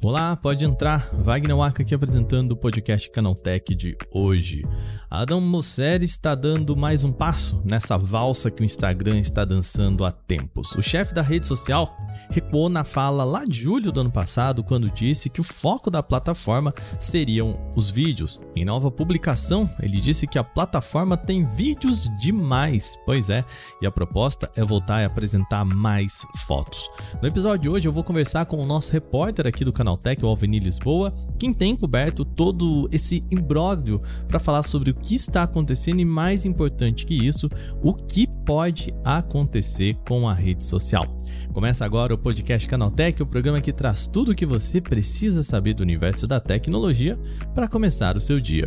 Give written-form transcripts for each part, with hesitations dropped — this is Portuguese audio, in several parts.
Olá, pode entrar. Wagner Waka aqui apresentando o podcast Canaltech de hoje. Adam Mosseri está dando mais um passo nessa valsa que o Instagram está dançando há tempos. O chefe da rede social recuou na fala lá de julho do ano passado, quando disse que o foco da plataforma seriam os vídeos. Em nova publicação, ele disse que a plataforma tem vídeos demais. Pois é, e a proposta é voltar e apresentar mais fotos. No episódio de hoje eu vou conversar com o nosso repórter aqui do Canaltech, o Alvenir Lisboa, quem tem coberto todo esse imbróglio para falar sobre o que está acontecendo e, mais importante que isso, o que pode acontecer com a rede social. Começa agora o podcast Canaltech, o programa que traz tudo o que você precisa saber do universo da tecnologia para começar o seu dia.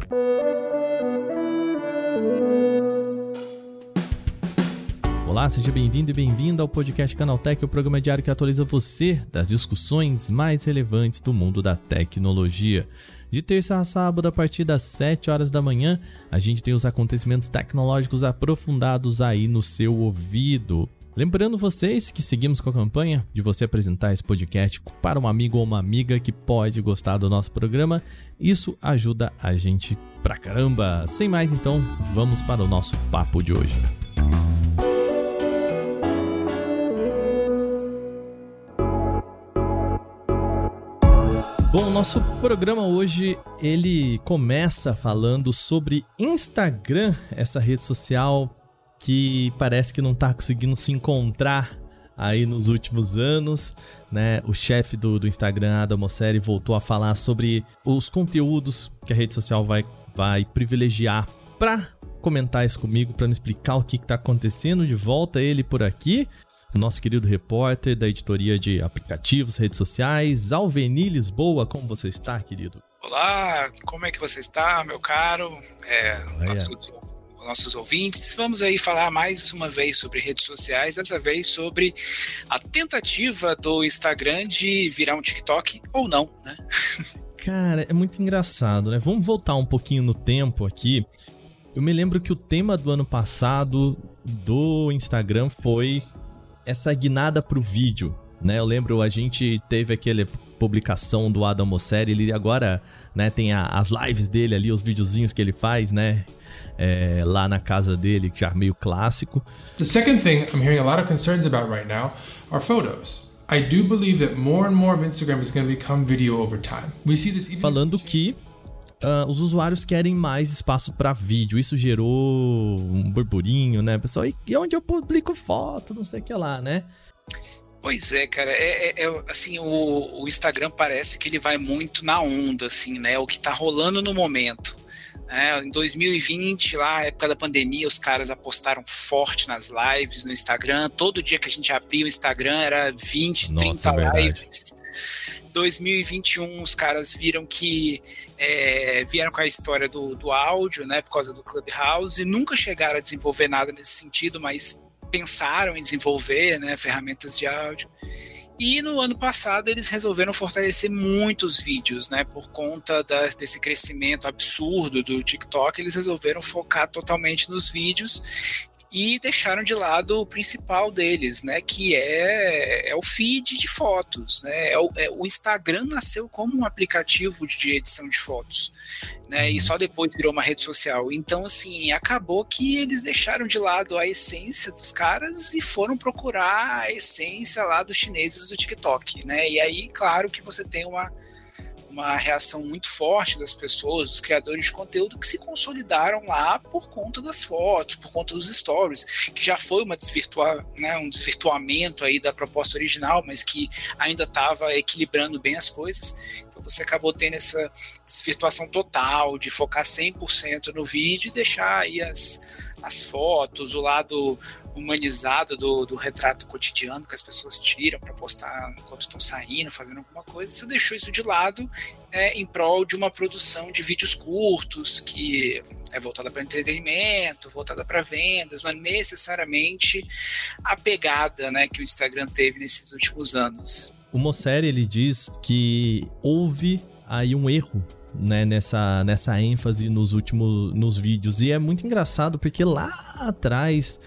Olá, seja bem-vindo e bem-vinda ao podcast Canaltech, o programa diário que atualiza você das discussões mais relevantes do mundo da tecnologia. De terça a sábado, a partir das 7 horas da manhã, a gente tem os acontecimentos tecnológicos aprofundados aí no seu ouvido. Lembrando vocês que seguimos com a campanha de você apresentar esse podcast para um amigo ou uma amiga que pode gostar do nosso programa. Isso ajuda a gente pra caramba. Sem mais, então, vamos para o nosso papo de hoje. Bom, nosso programa hoje, ele começa falando sobre Instagram, essa rede social que parece que não está conseguindo se encontrar aí nos últimos anos, né? O chefe do Instagram, Adam Mosseri, voltou a falar sobre os conteúdos que a rede social vai privilegiar. Para comentar isso comigo, para me explicar o que está acontecendo, de volta ele por aqui, o nosso querido repórter da editoria de aplicativos, redes sociais, Alvenir Lisboa. Como você está, querido? Olá, como é que você está, meu caro? Nossos ouvintes, vamos aí falar mais uma vez sobre redes sociais, dessa vez sobre a tentativa do Instagram de virar um TikTok ou não, né? Cara, é muito engraçado, né? Vamos voltar um pouquinho no tempo aqui. Eu me lembro que o tema do ano passado do Instagram foi essa guinada pro vídeo, né? Eu lembro, a gente teve aquela publicação do Adam Mosseri, ele agora, né, tem as lives dele ali, os videozinhos que ele faz, né, lá na casa dele, que já é meio clássico. The second thing I'm hearing a lot of concerns about right now are photos. I do believe that more and more of Instagram is going to become video over time. We see this even... Falando que os usuários querem mais espaço para vídeo. Isso gerou um burburinho, né, pessoal? E onde eu publico foto, não sei o que lá, né? Pois é, cara. Assim, o Instagram parece que ele vai muito na onda, assim, né? O que tá rolando no momento. É, em 2020, lá, época da pandemia, os caras apostaram forte nas lives no Instagram. Todo dia que a gente abria o Instagram era 20, 30 lives. 2021, os caras viram que vieram com a história do áudio, né, por causa do Clubhouse, e nunca chegaram a desenvolver nada nesse sentido, mas pensaram em desenvolver, né, ferramentas de áudio. E no ano passado eles resolveram fortalecer muitos vídeos, né? Por conta desse crescimento absurdo do TikTok, eles resolveram focar totalmente nos vídeos e deixaram de lado o principal deles, né? Que é o feed de fotos, né? O Instagram nasceu como um aplicativo de edição de fotos, né? E só depois virou uma rede social. Então, assim, acabou que eles deixaram de lado a essência dos caras e foram procurar a essência lá dos chineses do TikTok, né? E aí, claro que você tem uma reação muito forte das pessoas, dos criadores de conteúdo que se consolidaram lá por conta das fotos, por conta dos stories, que já foi um desvirtuamento aí da proposta original, mas que ainda estava equilibrando bem as coisas. Então você acabou tendo essa desvirtuação total de focar 100% no vídeo e deixar aí as fotos, o lado humanizado do retrato cotidiano que as pessoas tiram para postar enquanto estão saindo, fazendo alguma coisa. Você deixou isso de lado em prol de uma produção de vídeos curtos que é voltada para entretenimento, voltada para vendas, mas necessariamente a pegada, né, que o Instagram teve nesses últimos anos. O Mosseri, ele diz que houve aí um erro, né, nessa ênfase nos vídeos. E é muito engraçado porque lá atrás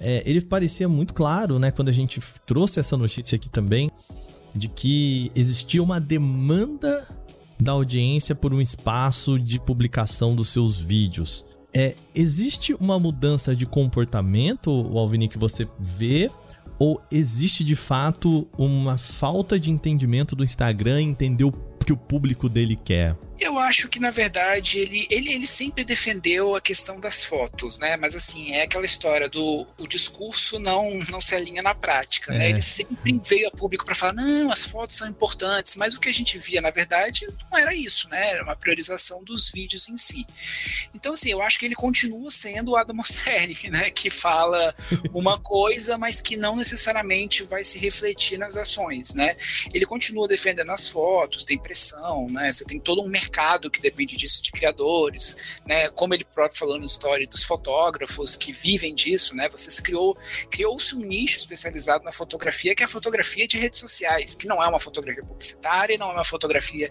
ele parecia muito claro, né, quando a gente trouxe essa notícia aqui também, de que existia uma demanda da audiência por um espaço de publicação dos seus vídeos. Existe uma mudança de comportamento, Alvenir, que você vê, ou existe de fato uma falta de entendimento do Instagram, entender o que o público dele quer? Eu acho que, na verdade, ele sempre defendeu a questão das fotos, né? Mas, assim, é aquela história do o discurso não se alinha na prática, né? Ele sempre veio a público para falar, não, as fotos são importantes, mas o que a gente via, na verdade, não era isso, né? Era uma priorização dos vídeos em si. Então, assim, eu acho que ele continua sendo o Adam Mosseri, né? Que fala uma coisa, mas que não necessariamente vai se refletir nas ações, né? Ele continua defendendo as fotos, tem né? Você tem todo um mercado que depende disso, de criadores, né? Como ele próprio falou na história dos fotógrafos que vivem disso, né? Você criou-se um nicho especializado na fotografia, que é a fotografia de redes sociais, que não é uma fotografia publicitária, não é uma fotografia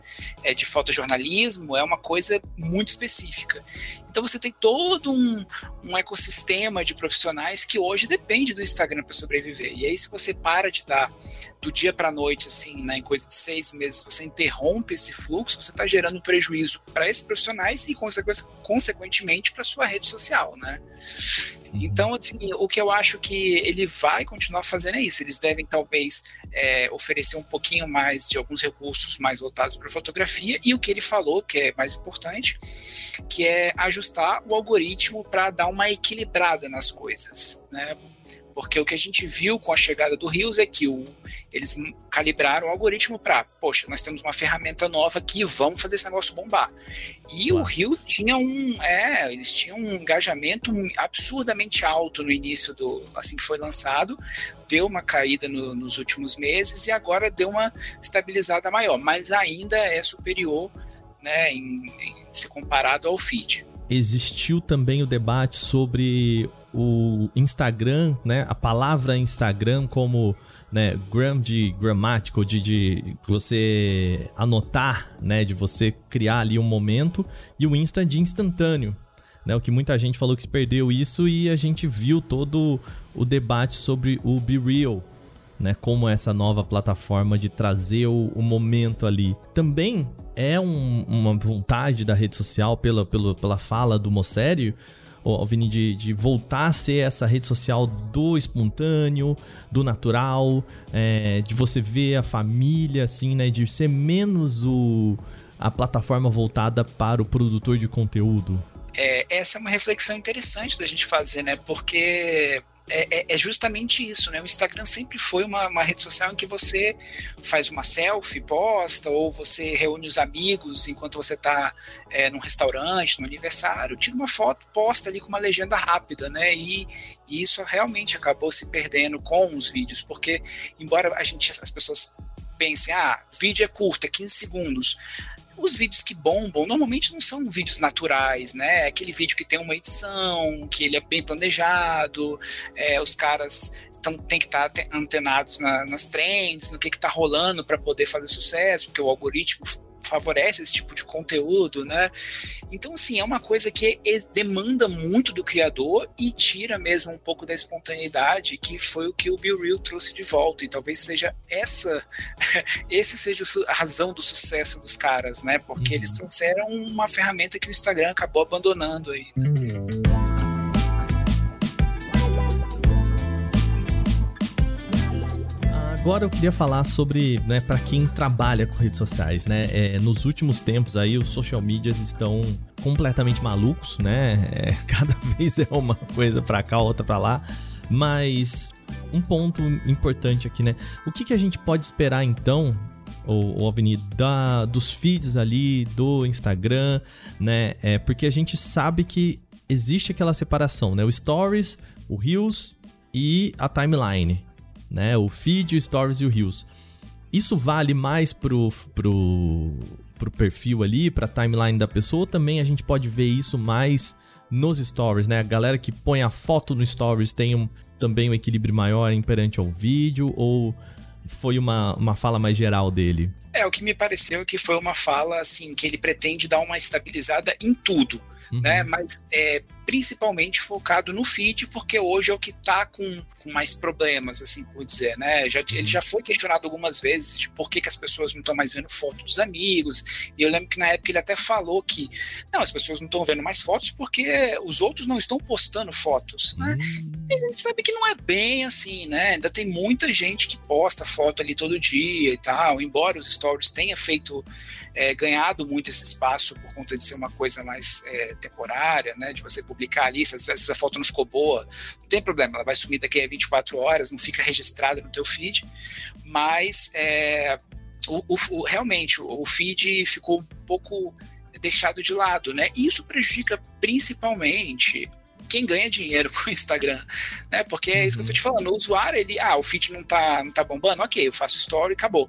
de fotojornalismo, é uma coisa muito específica. Então você tem todo um ecossistema de profissionais que hoje depende do Instagram para sobreviver. E aí, se você para de dar do dia para a noite, assim, né, em coisa de 6 meses, você interrompe esse fluxo, você está gerando prejuízo para esses profissionais e, consequentemente, para sua rede social, né? Então, assim, o que eu acho que ele vai continuar fazendo é isso. Eles devem, talvez, oferecer um pouquinho mais de alguns recursos mais voltados para fotografia, e o que ele falou, que é mais importante, que é ajustar o algoritmo para dar uma equilibrada nas coisas, né? Porque o que a gente viu com a chegada do Reels é que eles calibraram o algoritmo para, poxa, nós temos uma ferramenta nova aqui, vamos fazer esse negócio bombar. E o Reels tinha eles tinham um engajamento absurdamente alto no início, assim que foi lançado, deu uma caída nos últimos meses e agora deu uma estabilizada maior, mas ainda é superior, né, se comparado ao feed. Existiu também o debate sobre o Instagram, né? A palavra Instagram como, né, gram de gramático, de você anotar, né? De você criar ali um momento, e o Insta de instantâneo, né? O que muita gente falou que perdeu isso, e a gente viu todo o debate sobre o BeReal, né? Como essa nova plataforma de trazer o momento ali. Também é uma vontade da rede social, pela fala do Mosseri, Alvenir, de voltar a ser essa rede social do espontâneo, do natural, de você ver a família, assim, né? De ser menos a plataforma voltada para o produtor de conteúdo. Essa é uma reflexão interessante da gente fazer, né? Porque é justamente isso, né? O Instagram sempre foi uma rede social em que você faz uma selfie, posta, ou você reúne os amigos enquanto você está num restaurante, num aniversário, tira uma foto, posta ali com uma legenda rápida, né? E isso realmente acabou se perdendo com os vídeos, porque embora as pessoas pensem, vídeo é curto, é 15 segundos, os vídeos que bombam normalmente não são vídeos naturais, né? Aquele vídeo que tem uma edição, que ele é bem planejado, os caras têm que estar antenados nas trends, no que tá rolando para poder fazer sucesso, porque o algoritmo favorece esse tipo de conteúdo, né? Então, assim, é uma coisa que demanda muito do criador e tira mesmo um pouco da espontaneidade, que foi o que o BeReal trouxe de volta, e talvez seja esse seja a razão do sucesso dos caras, né? Porque eles trouxeram uma ferramenta que o Instagram acabou abandonando aí, né? Agora eu queria falar sobre, né, para quem trabalha com redes sociais, né? Nos últimos tempos aí os social medias estão completamente malucos, né? Cada vez é uma coisa para cá, outra para lá, mas um ponto importante aqui, né? O que a gente pode esperar então, Alvenir, dos feeds ali do Instagram, né? Porque a gente sabe que existe aquela separação, né? O Stories, o Reels e a Timeline, né? O feed, o Stories e o Reels. Isso vale mais pro perfil ali, pra timeline da pessoa, ou também a gente pode ver isso mais nos Stories, né? A galera que põe a foto no Stories tem também um equilíbrio maior em perante ao vídeo, ou foi uma fala mais geral dele? O que me pareceu que foi uma fala, assim, que ele pretende dar uma estabilizada em tudo. né? Mas principalmente focado no feed, porque hoje é o que está com mais problemas, assim por dizer, né? Ele já foi questionado algumas vezes de por que, que as pessoas não estão mais vendo fotos dos amigos, e eu lembro que na época ele até falou que não, as pessoas não estão vendo mais fotos porque os outros não estão postando fotos, né? E a gente sabe que não é bem assim, né? Ainda tem muita gente que posta foto ali todo dia e tal, embora os stories tenha feito, ganhado muito esse espaço por conta de ser uma coisa mais temporária, né? De você publicar ali, se às vezes a foto não ficou boa, não tem problema, ela vai sumir daqui a 24 horas, não fica registrada no teu feed, mas realmente o feed ficou um pouco deixado de lado, né? E isso prejudica principalmente quem ganha dinheiro com o Instagram, né? Porque é isso que eu tô te falando, o usuário, ele, o feed não tá bombando, ok, eu faço story e acabou.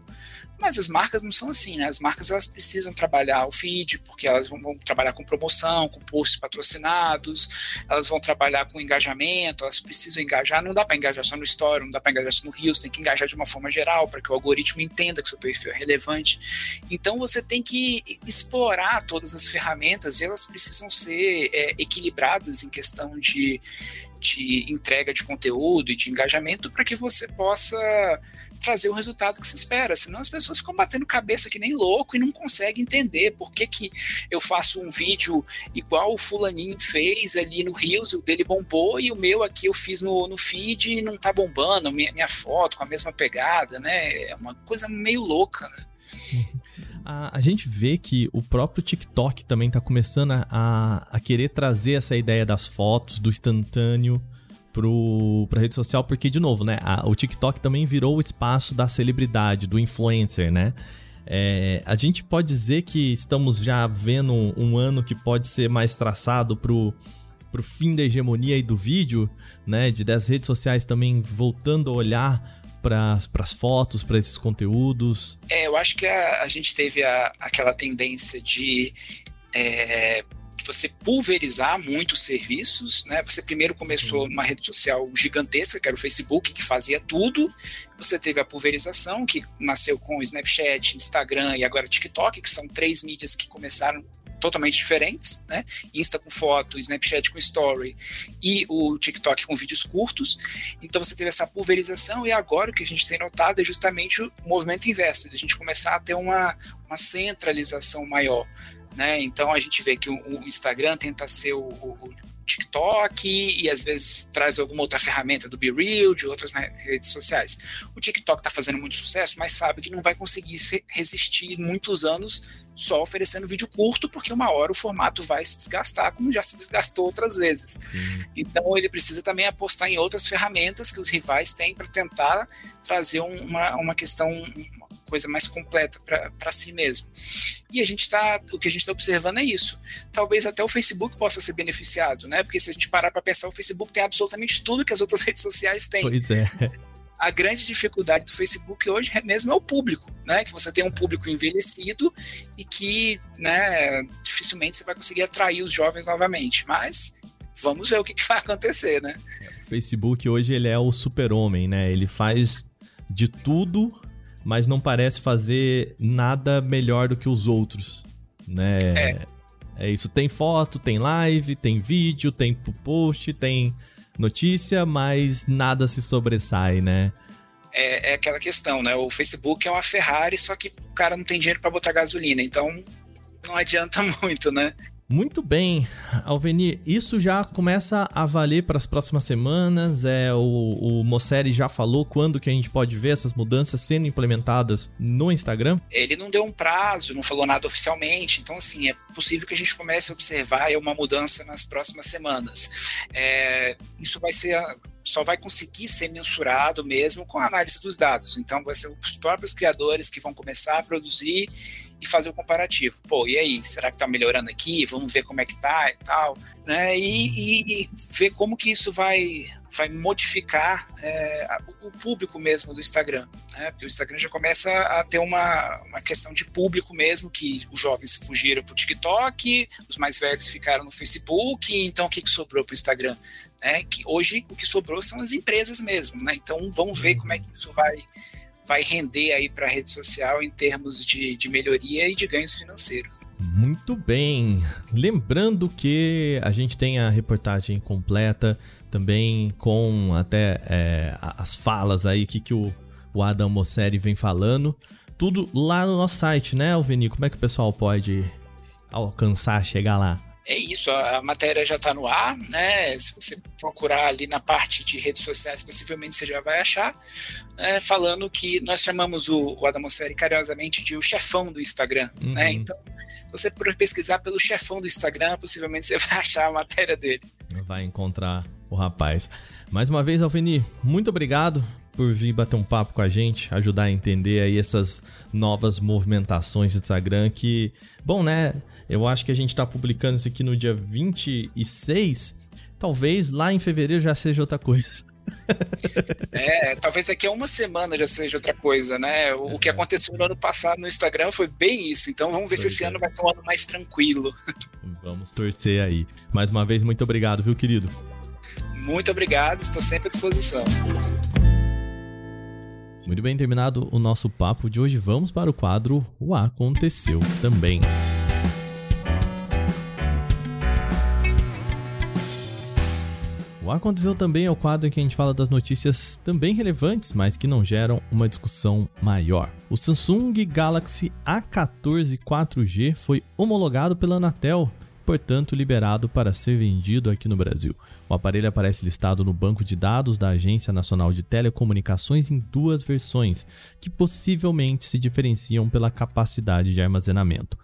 Mas as marcas não são assim, né? As marcas, elas precisam trabalhar o feed, porque elas vão trabalhar com promoção, com posts patrocinados, elas vão trabalhar com engajamento, elas precisam engajar, não dá para engajar só no story, não dá para engajar só no Reels, tem que engajar de uma forma geral, para que o algoritmo entenda que seu perfil é relevante. Então você tem que explorar todas as ferramentas e elas precisam ser equilibradas em questão de entrega de conteúdo e de engajamento, para que você possa trazer o resultado que se espera, senão as pessoas ficam batendo cabeça que nem louco e não conseguem entender por que que eu faço um vídeo igual o fulaninho fez ali no Reels, o dele bombou, e o meu aqui eu fiz no feed e não tá bombando, minha foto com a mesma pegada, né? É uma coisa meio louca, né? A gente vê que o próprio TikTok também tá começando a querer trazer essa ideia das fotos, do instantâneo, pra rede social, porque, de novo, né, o TikTok também virou o espaço da celebridade, do influencer, né? A gente pode dizer que estamos já vendo um ano que pode ser mais traçado pro fim da hegemonia aí do vídeo, né? Das redes sociais também voltando a olhar para as fotos, para esses conteúdos. Eu acho que a gente teve aquela tendência de... você pulverizar muitos serviços, né? Você primeiro começou numa rede social gigantesca, que era o Facebook, que fazia tudo. Você teve a pulverização, que nasceu com o Snapchat, Instagram e agora TikTok, que são três mídias que começaram totalmente diferentes, né? Insta com foto, Snapchat com story e o TikTok com vídeos curtos. Então você teve essa pulverização, e agora o que a gente tem notado é justamente o movimento inverso, de a gente começar a ter uma centralização maior, né? Então a gente vê que o Instagram tenta ser o TikTok, e às vezes traz alguma outra ferramenta do BeReal, de outras redes sociais. O TikTok está fazendo muito sucesso, mas sabe que não vai conseguir resistir muitos anos só oferecendo vídeo curto, porque uma hora o formato vai se desgastar, como já se desgastou outras vezes. Sim. Então ele precisa também apostar em outras ferramentas que os rivais têm para tentar trazer uma questão, uma coisa mais completa para si mesmo. E o que a gente está observando é isso. Talvez até o Facebook possa ser beneficiado, né? Porque se a gente parar para pensar, o Facebook tem absolutamente tudo que as outras redes sociais têm. Pois é. A grande dificuldade do Facebook hoje mesmo é o público, né? Que você tem um público envelhecido e que, né, dificilmente você vai conseguir atrair os jovens novamente. Mas vamos ver o que vai acontecer, né? O Facebook hoje, ele é o super-homem, né? Ele faz de tudo, mas não parece fazer nada melhor do que os outros, né? É isso. Tem foto, tem live, tem vídeo, tem post, tem notícia, mas nada se sobressai, né? É aquela questão, né? O Facebook é uma Ferrari, só que o cara não tem dinheiro para botar gasolina, então não adianta muito, né? Muito bem, Alvenir, isso já começa a valer para as próximas semanas. O Mosseri já falou quando que a gente pode ver essas mudanças sendo implementadas no Instagram? Ele não deu um prazo, não falou nada oficialmente, então assim, é possível que a gente comece a observar uma mudança nas próximas semanas. Isso vai ser... só vai conseguir ser mensurado mesmo com a análise dos dados. Então, vai ser os próprios criadores que vão começar a produzir e fazer o comparativo. Pô, e aí? Será que tá melhorando aqui? Vamos ver como é que tá e tal, né? E ver como que isso vai modificar o público mesmo do Instagram, né? Porque o Instagram já começa a ter uma questão de público mesmo, que os jovens fugiram pro TikTok, os mais velhos ficaram no Facebook, então o que sobrou pro Instagram? Que hoje o que sobrou são as empresas mesmo, né? Então vamos ver como é que isso vai vai render aí para a rede social em termos de melhoria e de ganhos financeiros. Muito bem, lembrando que a gente tem a reportagem completa também com até as falas aí que o Adam Mosseri vem falando, tudo lá no nosso site, né, Alvenir? Como é que o pessoal pode alcançar, chegar lá? É isso, a matéria já está no ar, né? Se você procurar ali na parte de redes sociais, possivelmente você já vai achar, né? Falando que nós chamamos o Adam Mosseri carinhosamente de o chefão do Instagram, uhum. Né? Então, se você pesquisar pelo chefão do Instagram, possivelmente você vai achar a matéria dele. Vai encontrar o rapaz. Mais uma vez, Alvenir, muito obrigado por vir bater um papo com a gente, ajudar a entender aí essas novas movimentações do Instagram que, bom, né, eu acho que a gente tá publicando isso aqui no dia 26, talvez lá em fevereiro já seja outra coisa. Talvez daqui a uma semana já seja outra coisa, né? O que aconteceu no ano passado no Instagram foi bem isso, então vamos ver se esse ano vai ser um ano mais tranquilo. Vamos torcer aí. Mais uma vez, muito obrigado, viu, querido? Muito obrigado, estou sempre à disposição. Muito bem, terminado o nosso papo de hoje, vamos para o quadro O Aconteceu Também. O Aconteceu Também é o quadro em que a gente fala das notícias também relevantes, mas que não geram uma discussão maior. O Samsung Galaxy A14 4G foi homologado pela Anatel, portanto liberado para ser vendido aqui no Brasil. O aparelho aparece listado no banco de dados da Agência Nacional de Telecomunicações em duas versões, que possivelmente se diferenciam pela capacidade de armazenamento.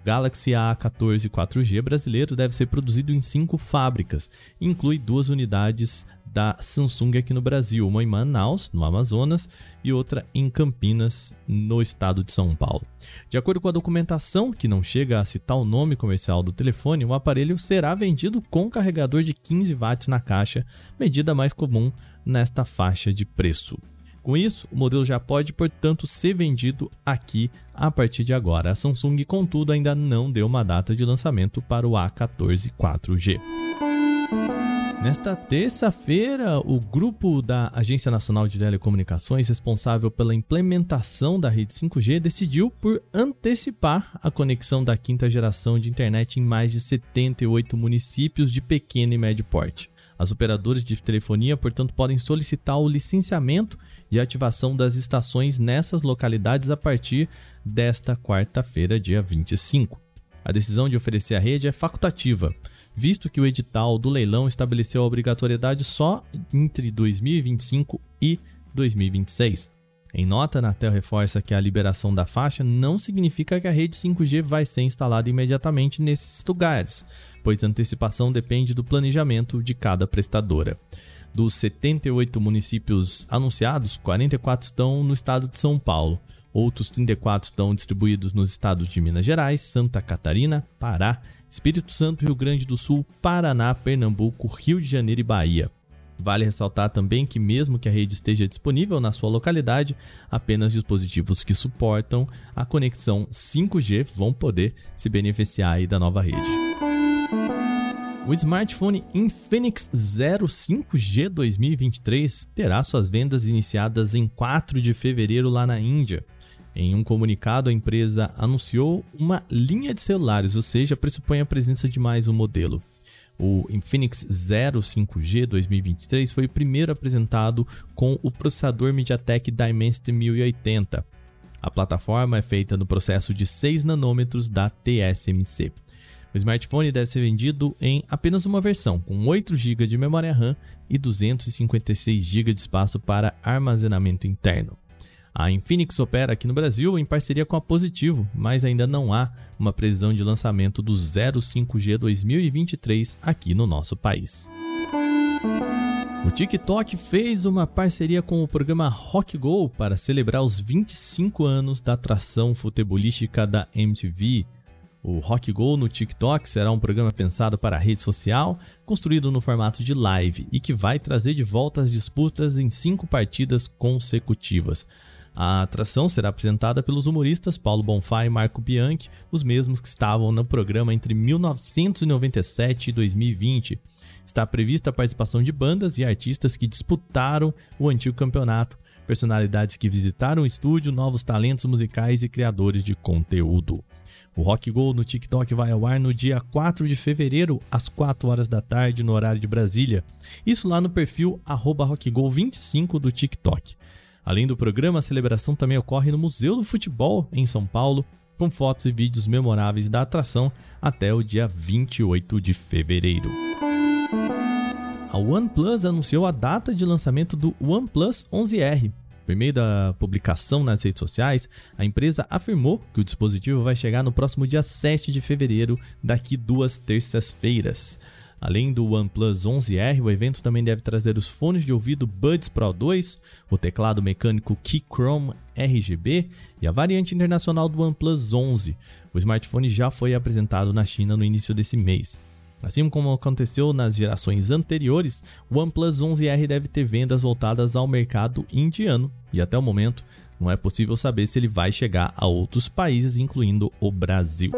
O Galaxy A14 4G brasileiro deve ser produzido em 5 fábricas, inclui 2 unidades da Samsung aqui no Brasil, uma em Manaus, no Amazonas, e outra em Campinas, no estado de São Paulo. De acordo com a documentação, que não chega a citar o nome comercial do telefone, o aparelho será vendido com carregador de 15 watts na caixa, medida mais comum nesta faixa de preço. Com isso, o modelo já pode, portanto, ser vendido aqui a partir de agora. A Samsung, contudo, ainda não deu uma data de lançamento para o A14 4G. Nesta terça-feira, o grupo da Agência Nacional de Telecomunicações, responsável pela implementação da rede 5G, decidiu por antecipar a conexão da 5ª geração de internet em mais de 78 municípios de pequeno e médio porte. As operadoras de telefonia, portanto, podem solicitar o licenciamento e ativação das estações nessas localidades a partir desta quarta-feira, dia 25. A decisão de oferecer a rede é facultativa, visto que o edital do leilão estabeleceu a obrigatoriedade só entre 2025 e 2026. Em nota, a Anatel reforça que a liberação da faixa não significa que a rede 5G vai ser instalada imediatamente nesses lugares, pois a antecipação depende do planejamento de cada prestadora. Dos 78 municípios anunciados, 44 estão no estado de São Paulo. Outros 34 estão distribuídos nos estados de Minas Gerais, Santa Catarina, Pará, Espírito Santo, Rio Grande do Sul, Paraná, Pernambuco, Rio de Janeiro e Bahia. Vale ressaltar também que mesmo que a rede esteja disponível na sua localidade, apenas dispositivos que suportam a conexão 5G vão poder se beneficiar aí da nova rede. O smartphone Infinix Zero 5G 2023 terá suas vendas iniciadas em 4 de fevereiro lá na Índia. Em um comunicado, a empresa anunciou uma linha de celulares, ou seja, pressupõe a presença de mais um modelo. O Infinix Zero 5G 2023 foi o primeiro apresentado com o processador MediaTek Dimensity 1080. A plataforma é feita no processo de 6 nanômetros da TSMC. O smartphone deve ser vendido em apenas uma versão, com 8 GB de memória RAM e 256 GB de espaço para armazenamento interno. A Infinix opera aqui no Brasil em parceria com a Positivo, mas ainda não há uma previsão de lançamento do Zero 5G 2023 aqui no nosso país. O TikTok fez uma parceria com o programa Rock Go para celebrar os 25 anos da atração futebolística da MTV. O Rock Go no TikTok será um programa pensado para a rede social, construído no formato de live e que vai trazer de volta as disputas em 5 partidas consecutivas. A atração será apresentada pelos humoristas Paulo Bonfá e Marco Bianchi, os mesmos que estavam no programa entre 1997 e 2020. Está prevista a participação de bandas e artistas que disputaram o antigo campeonato, personalidades que visitaram o estúdio, novos talentos musicais e criadores de conteúdo. O Rock Go no TikTok vai ao ar no dia 4 de fevereiro, às 4 horas da tarde, no horário de Brasília. Isso lá no perfil @rockgo25 do TikTok. Além do programa, a celebração também ocorre no Museu do Futebol, em São Paulo, com fotos e vídeos memoráveis da atração até o dia 28 de fevereiro. A OnePlus anunciou a data de lançamento do OnePlus 11R. Por meio da publicação nas redes sociais, a empresa afirmou que o dispositivo vai chegar no próximo dia 7 de fevereiro, daqui 2 terças-feiras. Além do OnePlus 11R, o evento também deve trazer os fones de ouvido Buds Pro 2, o teclado mecânico Keychron RGB e a variante internacional do OnePlus 11. O smartphone já foi apresentado na China no início desse mês. Assim como aconteceu nas gerações anteriores, o OnePlus 11R deve ter vendas voltadas ao mercado indiano e até o momento não é possível saber se ele vai chegar a outros países, incluindo o Brasil.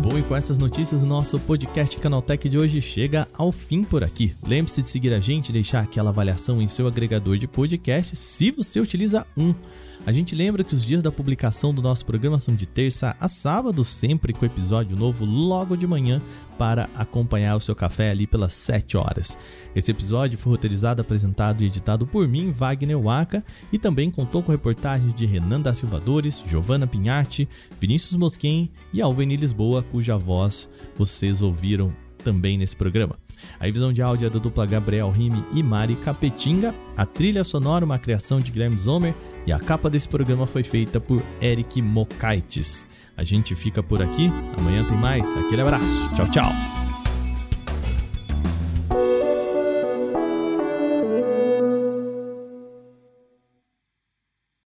Bom, e com essas notícias, o nosso podcast Canaltech de hoje chega ao fim por aqui. Lembre-se de seguir a gente e deixar aquela avaliação em seu agregador de podcast, se você utiliza um. A gente lembra que os dias da publicação do nosso programa são de terça a sábado, sempre com episódio novo logo de manhã para acompanhar o seu café ali pelas 7 horas. Esse episódio foi roteirizado, apresentado e editado por mim, Wagner Waka, e também contou com reportagens de Renan da Silva Dores, Giovanna Pinhatti, Vinícius Mosquin e Alvenir Lisboa, cuja voz vocês ouviram também nesse programa. A revisão de áudio é da dupla Gabriel Rime e Mari Capetinga, a trilha sonora uma criação de Guilherme Zomer e a capa desse programa foi feita por Eric Mokaitis. A gente fica por aqui, amanhã tem mais, aquele abraço, tchau, tchau!